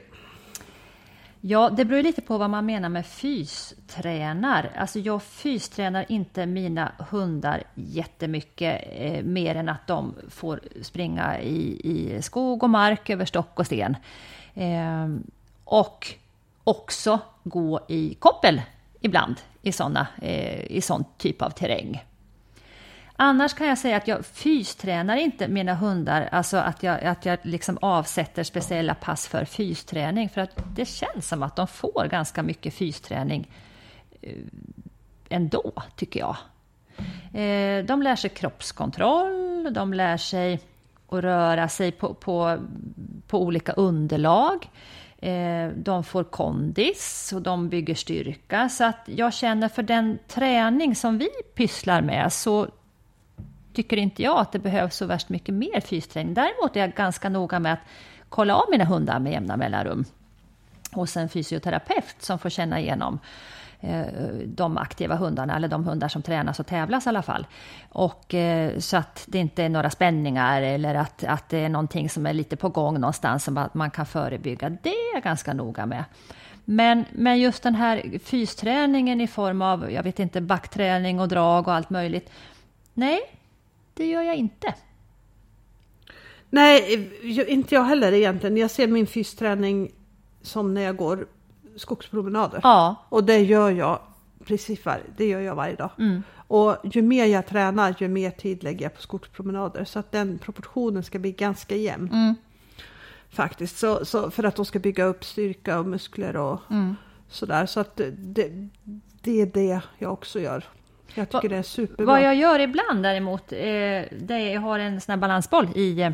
Ja, det beror lite på vad man menar med fystränar. Alltså jag fystränar inte mina hundar jättemycket eh, mer än att de får springa i, i skog och mark över stock och sten. Eh, och också gå i koppel ibland i, såna, eh, i sån typ av terräng. Annars kan jag säga att jag fystränar inte mina hundar. Alltså att jag, att jag liksom avsätter speciella pass för fysträning. För att det känns som att de får ganska mycket fysträning ändå, tycker jag. De lär sig kroppskontroll. De lär sig att röra sig på, på, på olika underlag. De får kondis och de bygger styrka. Så att jag känner för den träning som vi pysslar med så... tycker inte jag att det behövs så värst mycket mer fysträning. Däremot är jag ganska noga med att kolla av mina hundar med jämna mellanrum. Hos en fysioterapeut som får känna igenom eh, de aktiva hundarna. Eller de hundar som tränas och tävlas i alla fall. Och, eh, så att det inte är några spänningar. Eller att, att det är någonting som är lite på gång någonstans. Som man kan förebygga. Det är jag ganska noga med. Men, men just den här fysträningen i form av jag vet inte, backträning och drag och allt möjligt. Nej. Det gör jag inte. Nej, inte jag heller egentligen. Jag ser min fysträning som när jag går skogspromenader. Ja. Och det gör jag precis var, det gör jag varje dag. Mm. Och ju mer jag tränar, ju mer tid lägger jag på skogspromenader. Så att den proportionen ska bli ganska jämn. Mm. Faktiskt. Så, så för att de ska bygga upp styrka och muskler och mm. sådär. Så att det, det är det jag också gör. Jag tycker det är superbra. Vad jag gör ibland däremot, eh, det är, jag har en sån här balansboll i,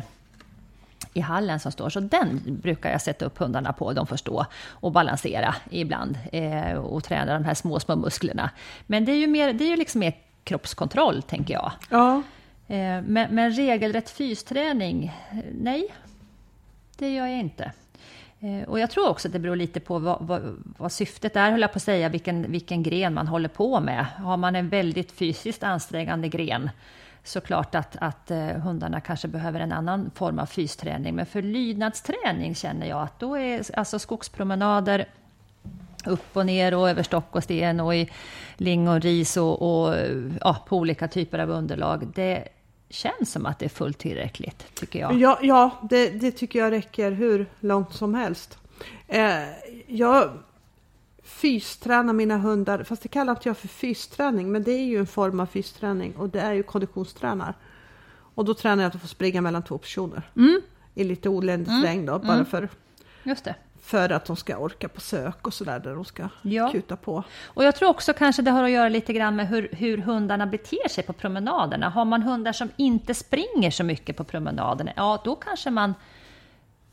i hallen som står. Så den brukar jag sätta upp hundarna på. De får stå och balansera ibland eh, och träna de här små, små musklerna. Men det är ju, mer, det är ju liksom mer kroppskontroll, tänker jag. Ja. Eh, men, men regelrätt fysträning, nej, det gör jag inte. Och jag tror också att det beror lite på vad, vad, vad syftet är, höll jag på att säga, vilken, vilken gren man håller på med. Har man en väldigt fysiskt ansträngande gren så klart att, att hundarna kanske behöver en annan form av fysträning. Men för lydnadsträning känner jag att då är alltså skogspromenader upp och ner och över stock och sten och i ling och ris och, och ja, på olika typer av underlag. Det känns som att det är fullt tillräckligt, tycker jag. Ja, ja det, det tycker jag räcker hur långt som helst. Eh, jag fystränar mina hundar, fast det kallar inte jag för fysträning, men det är ju en form av fysträning och det är ju konditionstränar. Och då tränar jag att få springa mellan två personer. Mm. I lite oländigt mm. regn då, bara mm. för... Just det. För att de ska orka på sök och sådär där de ska ja. kuta på. Och jag tror också kanske det har att göra lite grann med hur, hur hundarna beter sig på promenaderna. Har man hundar som inte springer så mycket på promenaderna, ja då kanske man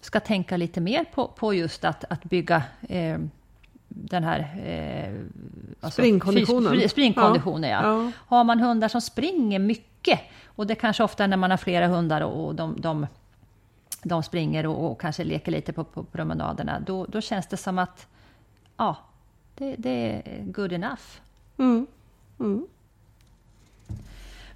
ska tänka lite mer på, på just att, att bygga eh, den här eh, alltså, springkonditionen. Fys- springkonditionen ja. Ja. Ja. Har man hundar som springer mycket, och det kanske ofta när man har flera hundar och, och de... de de springer och, och kanske leker lite på, på promenaderna, då, då känns det som att ja, det, det är good enough. Mm. Mm.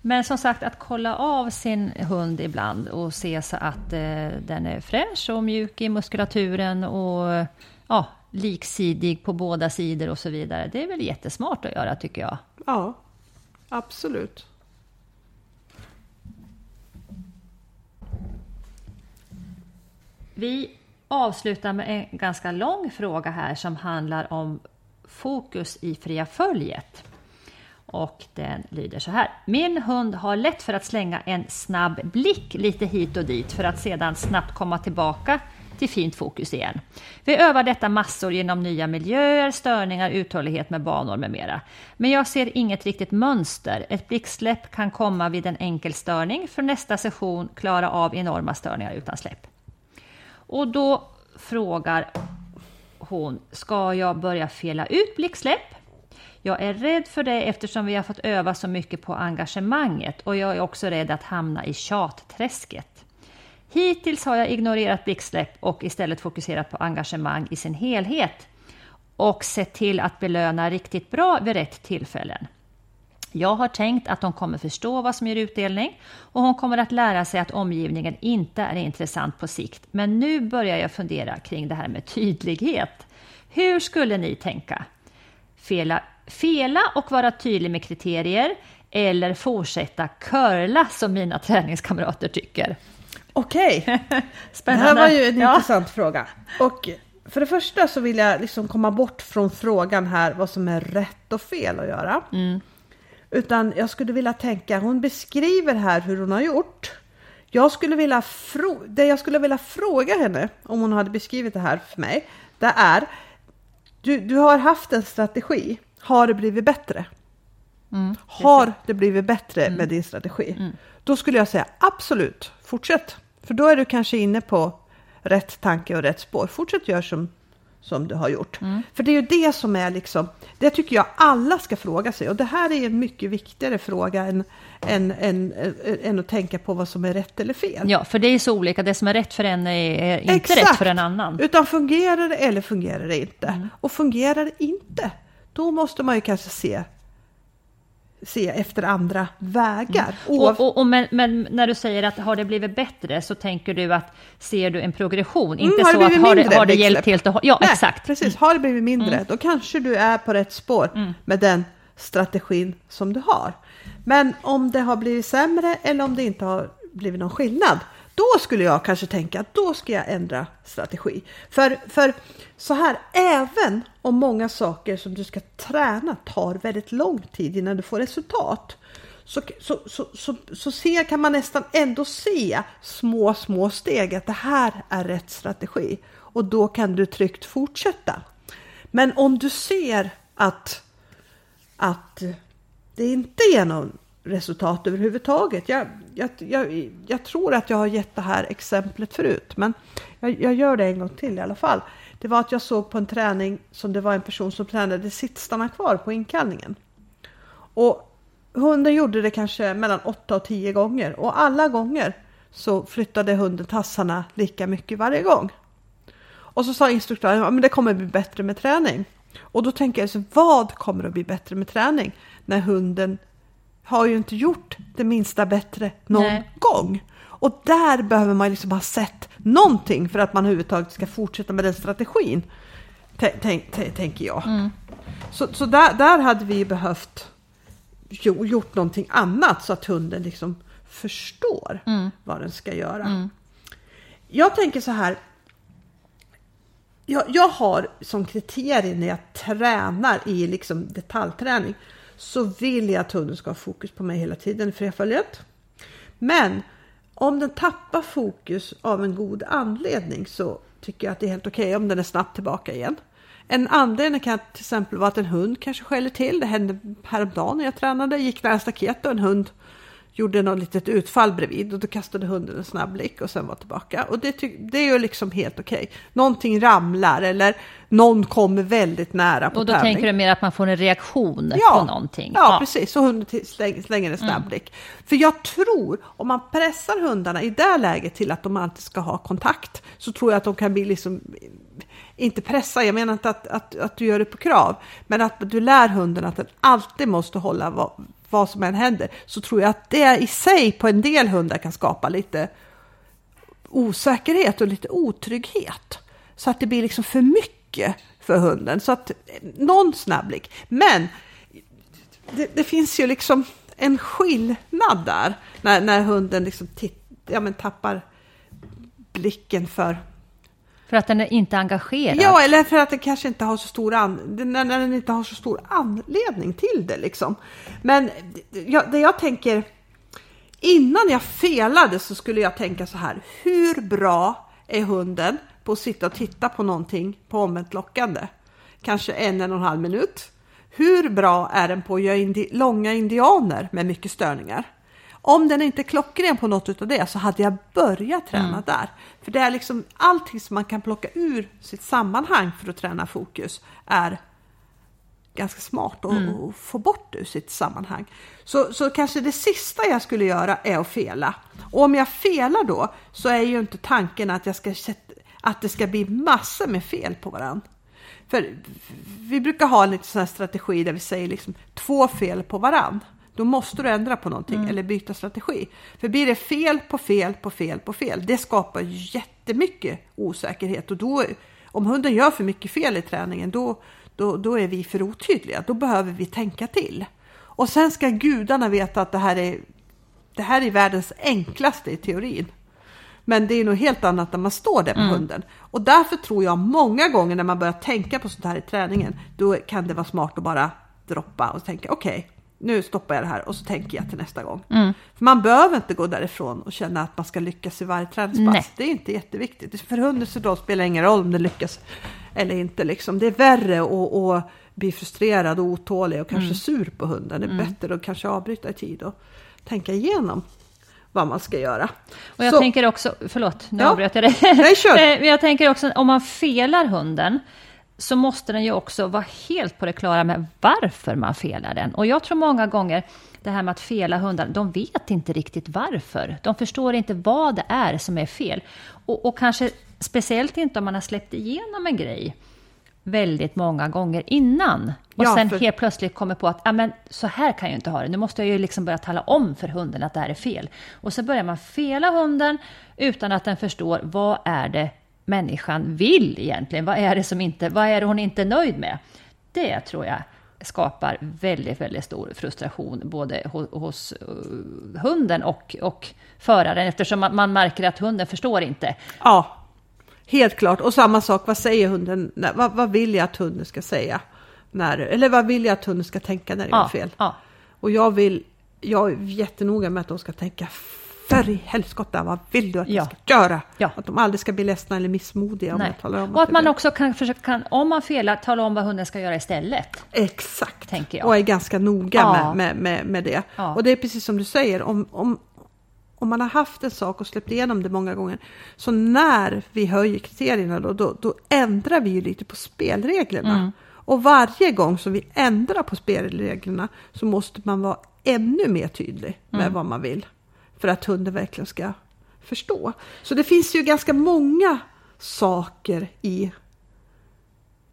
Men som sagt, att kolla av sin hund ibland och se så att eh, den är fräsch och mjuk i muskulaturen och ja, liksidig på båda sidor och så vidare. Det är väl jättesmart att göra, tycker jag. Ja, absolut. Vi avsluta med en ganska lång fråga här som handlar om fokus i fria följet. Och den lyder så här. Min hund har lätt för att slänga en snabb blick lite hit och dit för att sedan snabbt komma tillbaka till fint fokus igen. Vi övar detta massor genom nya miljöer, störningar, uthållighet med banor med mera. Men jag ser inget riktigt mönster. Ett blicksläpp kan komma vid en enkel störning, för nästa session klara av enorma störningar utan släpp. Och då frågar hon, ska jag börja fela ut blicksläpp? Jag är rädd för det eftersom vi har fått öva så mycket på engagemanget, och jag är också rädd att hamna i tjatträsket. Hittills har jag ignorerat blicksläpp och istället fokuserat på engagemang i sin helhet och sett till att belöna riktigt bra vid rätt tillfällen. Jag har tänkt att hon kommer förstå vad som ger utdelning och hon kommer att lära sig att omgivningen inte är intressant på sikt. Men nu börjar jag fundera kring det här med tydlighet. Hur skulle ni tänka? Fela, fela och vara tydlig med kriterier, eller fortsätta curla som mina träningskamrater tycker? Okej, spännande. Det här var ju en ja. intressant fråga. Och för det första så vill jag liksom komma bort från frågan här vad som är rätt och fel att göra. Mm. Utan jag skulle vilja tänka, hon beskriver här hur hon har gjort. Jag skulle vilja fro- det jag skulle vilja fråga henne om hon hade beskrivit det här för mig, det är, du, du har haft en strategi, har det blivit bättre? Mm, har det blivit bättre mm. med din strategi? Mm. Då skulle jag säga, absolut, fortsätt. För då är du kanske inne på rätt tanke och rätt spår. Fortsätt göra som, som du har gjort. Mm. För det är ju det som är liksom, det tycker jag alla ska fråga sig. Och det här är en mycket viktigare fråga än, än, än, än att tänka på vad som är rätt eller fel. Ja, för det är så olika. Det som är rätt för en är inte Exakt. rätt för en annan. Utan fungerar det eller fungerar det inte? Mm. Och fungerar det inte, då måste man ju kanske se se efter andra vägar. Mm. Och, och, och, men, men när du säger att har det blivit bättre, så tänker du att ser du en progression? Mm, inte har så att har det, har det hjälpt helt och, ja, nej, exakt. Precis, har det blivit mindre, mm. då kanske du är på rätt spår mm. med den strategin som du har. Men om det har blivit sämre eller om det inte har blivit någon skillnad, då skulle jag kanske tänka att då ska jag ändra strategi. För, för så här, även om många saker som du ska träna tar väldigt lång tid innan du får resultat, så, så, så, så, så ser, kan man nästan ändå se små, små steg att det här är rätt strategi. Och då kan du tryggt fortsätta. Men om du ser att, att det inte är någon resultat överhuvudtaget. Jag, jag, jag, jag tror att jag har gett det här exemplet förut, men jag, jag gör det en gång till i alla fall. Det var att jag såg på en träning som det var en person som tränade sitt stanna kvar på inkallningen. Och hunden gjorde det kanske mellan åtta och tio gånger, och alla gånger så flyttade hunden tassarna lika mycket varje gång. Och så sa instruktören, men det kommer bli bättre med träning. Och då tänker jag, så vad kommer att bli bättre med träning när hunden har ju inte gjort det minsta bättre någon Nej. gång. Och där behöver man liksom ha sett någonting för att man överhuvudtaget ska fortsätta med den strategin, tänker tänk, tänk, tänk jag. Mm. Så, så där, där hade vi behövt jo, gjort någonting annat så att hunden liksom förstår mm. vad den ska göra. Mm. Jag tänker så här, jag, jag har som kriterier när jag tränar i liksom detaljträning, så vill jag att hunden ska ha fokus på mig hela tiden i friföljet. Men om den tappar fokus av en god anledning, så tycker jag att det är helt okej okay om den är snabbt tillbaka igen. En anledning kan till exempel vara att en hund kanske skäller till. Det hände häromdagen när jag tränade. Gick nära staket och en hund gjorde något litet utfall bredvid. Och då kastade hunden en snabb blick och sen var tillbaka. Och det, ty- det är ju liksom helt okej. Någonting ramlar eller någon kommer väldigt nära på. Och då tävling. Tänker du mer att man får en reaktion ja, på någonting. Ja, ja. precis. Så hunden slänger, slänger en snabb blick. Mm. För jag tror, om man pressar hundarna i det läget till att de alltid ska ha kontakt, så tror jag att de kan bli liksom... Inte pressa, jag menar inte att, att, att du gör det på krav. Men att du lär hunden att den alltid måste hålla... Vad, vad som än händer, så tror jag att det i sig på en del hundar kan skapa lite osäkerhet och lite otrygghet. Så att det blir liksom för mycket för hunden. Så att någon snabblik. Men det, det finns ju liksom en skillnad där när, när hunden liksom titt, ja, men tappar blicken för För att den är inte engagerad. Ja, eller för att den kanske inte har så stor, an- när den inte har så stor anledning till det. Liksom. Men jag, det jag tänker, innan jag felade så skulle jag tänka så här. Hur bra är hunden på att sitta och titta på någonting på omvänt lockande? Kanske en eller en halv minut. Hur bra är den på att göra indi- långa indianer med mycket störningar? Om den inte är klockren på något utav det så hade jag börjat träna mm. där. För det är liksom allting som man kan plocka ur sitt sammanhang för att träna fokus är ganska smart att mm. få bort ur sitt sammanhang. Så, så kanske det sista jag skulle göra är att fela. Och om jag felar då så är ju inte tanken att, jag ska, att det ska bli massor med fel på varandra. För vi brukar ha en liten sån här strategi där vi säger liksom två fel på varandra. Då måste du ändra på någonting mm. eller byta strategi. För blir det fel på fel på fel på fel, det skapar jättemycket osäkerhet. Och då, om hunden gör för mycket fel i träningen, då, då, då är vi för otydliga. Då behöver vi tänka till. Och sen ska gudarna veta att det här är, det här är världens enklaste i teorin. Men det är nog helt annat när man står där med mm. hunden. Och därför tror jag många gånger när man börjar tänka på sånt här i träningen, då kan det vara smart att bara droppa och tänka okej. Okay, nu stoppar jag det här och så tänker jag till nästa gång. Mm. För man behöver inte gå därifrån och känna att man ska lyckas i varje träningspass. Det är inte jätteviktigt. För hunden så då spelar ingen roll om den lyckas eller inte. Liksom. Det är värre att, att bli frustrerad och otålig och kanske mm. sur på hunden. Det är mm. bättre att kanske avbryta i tid och tänka igenom vad man ska göra. Och jag så. tänker också, förlåt, nu avbröt jag dig. Nej, kör. Jag tänker också om man felar hunden, så måste den ju också vara helt på det klara med varför man felar den. Och jag tror många gånger det här med att fela hundar, de vet inte riktigt varför. De förstår inte vad det är som är fel. Och, och kanske speciellt inte om man har släppt igenom en grej väldigt många gånger innan. Och ja, sen för... helt plötsligt kommer på att men, så här kan jag ju inte ha det. Nu måste jag ju liksom börja tala om för hunden att det här är fel. Och så börjar man fela hunden utan att den förstår vad är det människan vill egentligen. Vad är det som inte, vad är det hon inte är nöjd med? Det tror jag skapar väldigt, väldigt stor frustration både hos, hos hunden och, och föraren, eftersom man, man märker att hunden förstår inte. Ja, helt klart. Och samma sak, vad säger hunden? Vad, vad vill jag att hunden ska säga? När, eller vad vill jag att hunden ska tänka när det är ja, fel? Ja. Och jag vill, jag är jättenoga med att de ska tänka för i helskotta, vad vill du att ja. ska göra? Ja. Att de aldrig ska bli ledsna eller missmodiga. Om jag talar om och att man det. också kan försöka, kan, om man felar, tala om vad hunden ska göra istället. Exakt, tänker jag. Och är ganska noga ja. med, med, med, med det. Ja. Och det är precis som du säger, om, om, om man har haft en sak och släppt igenom det många gånger, så när vi höjer kriterierna då, då, då ändrar vi ju lite på spelreglerna. Mm. Och varje gång som vi ändrar på spelreglerna så måste man vara ännu mer tydlig med mm. vad man vill. För att hunden verkligen ska förstå. Så det finns ju ganska många saker i,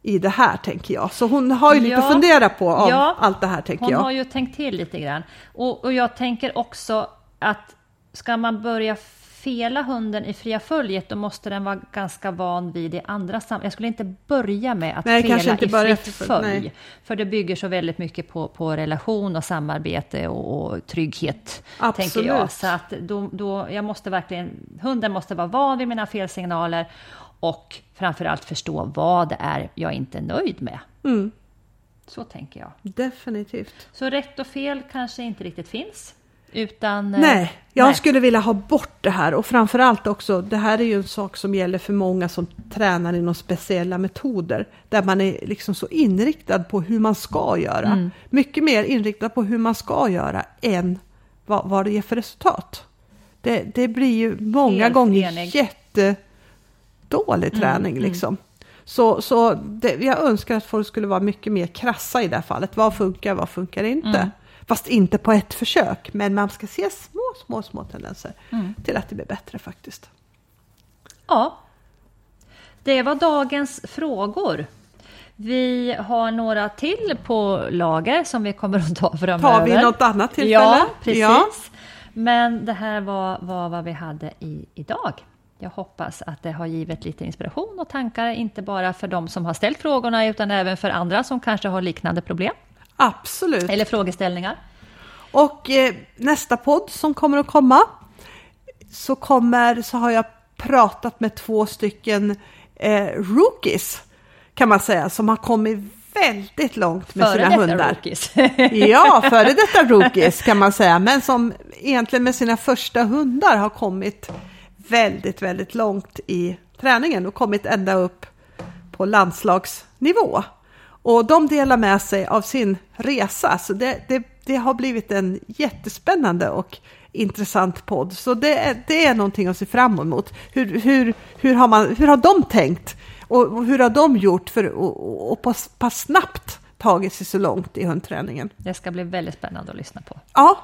i det här, tänker jag. Så hon har ju lite ja, att fundera på om ja, allt det här, tänker hon jag. Hon har ju tänkt till lite grann. Och, och jag tänker också att ska man börja fela hunden i fria följet, då måste den vara ganska van vid det andra sammanhang. Jag skulle inte börja med att nej, fela inte i fritt följ. Nej. För det bygger så väldigt mycket på, på relation och samarbete och, och trygghet. Absolut. Tänker jag. Så att då, då, jag måste verkligen, hunden måste vara van vid mina felsignaler och framförallt förstå vad det är jag inte är nöjd med. Mm. Så tänker jag. Definitivt. Så rätt och fel kanske inte riktigt finns. Utan, nej, jag nej. skulle vilja ha bort det här. Och framförallt också, det här är ju en sak som gäller för många som tränar inom speciella metoder. Där man är liksom så inriktad på hur man ska göra. Mm. Mycket mer inriktad på hur man ska göra än vad, vad det ger för resultat. Det, det blir ju många Helt gånger enig. jättedålig träning mm, liksom. Mm. Så, så det, jag önskar att folk skulle vara mycket mer krassa i det här fallet. Vad funkar, vad funkar inte? Mm. Fast inte på ett försök. Men man ska se små, små, små tendenser mm. till att det blir bättre faktiskt. Ja, det var dagens frågor. Vi har några till på lager som vi kommer att ta framöver. Tar vi något annat tillfälle? Ja, precis. Ja. Men det här var, var vad vi hade i, idag. Jag hoppas att det har givit lite inspiration och tankar. Inte bara för de som har ställt frågorna utan även för andra som kanske har liknande problem. Absolut. Eller frågeställningar. Och eh, nästa podd som kommer att komma så kommer så har jag pratat med två stycken eh, rookies kan man säga, som har kommit väldigt långt med före sina hundar. Rookies. Ja, före detta rookies kan man säga, men som egentligen med sina första hundar har kommit väldigt, väldigt långt i träningen och kommit ända upp på landslagsnivå. Och de delar med sig av sin resa, så det, det, det har blivit en jättespännande och intressant podd. Så det, det är någonting att se fram emot. Hur, hur, hur, har, man, hur har de tänkt? Och hur har de gjort för att pass, pass snabbt tagit sig så långt i hundträningen? Det ska bli väldigt spännande att lyssna på. Ja.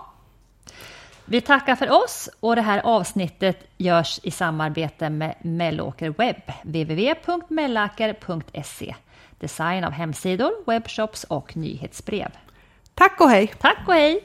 Vi tackar för oss, och det här avsnittet görs i samarbete med Mellåker Webb, w w w punkt mellaker punkt se. Design av hemsidor, webbshops och nyhetsbrev. Tack och hej! Tack och hej!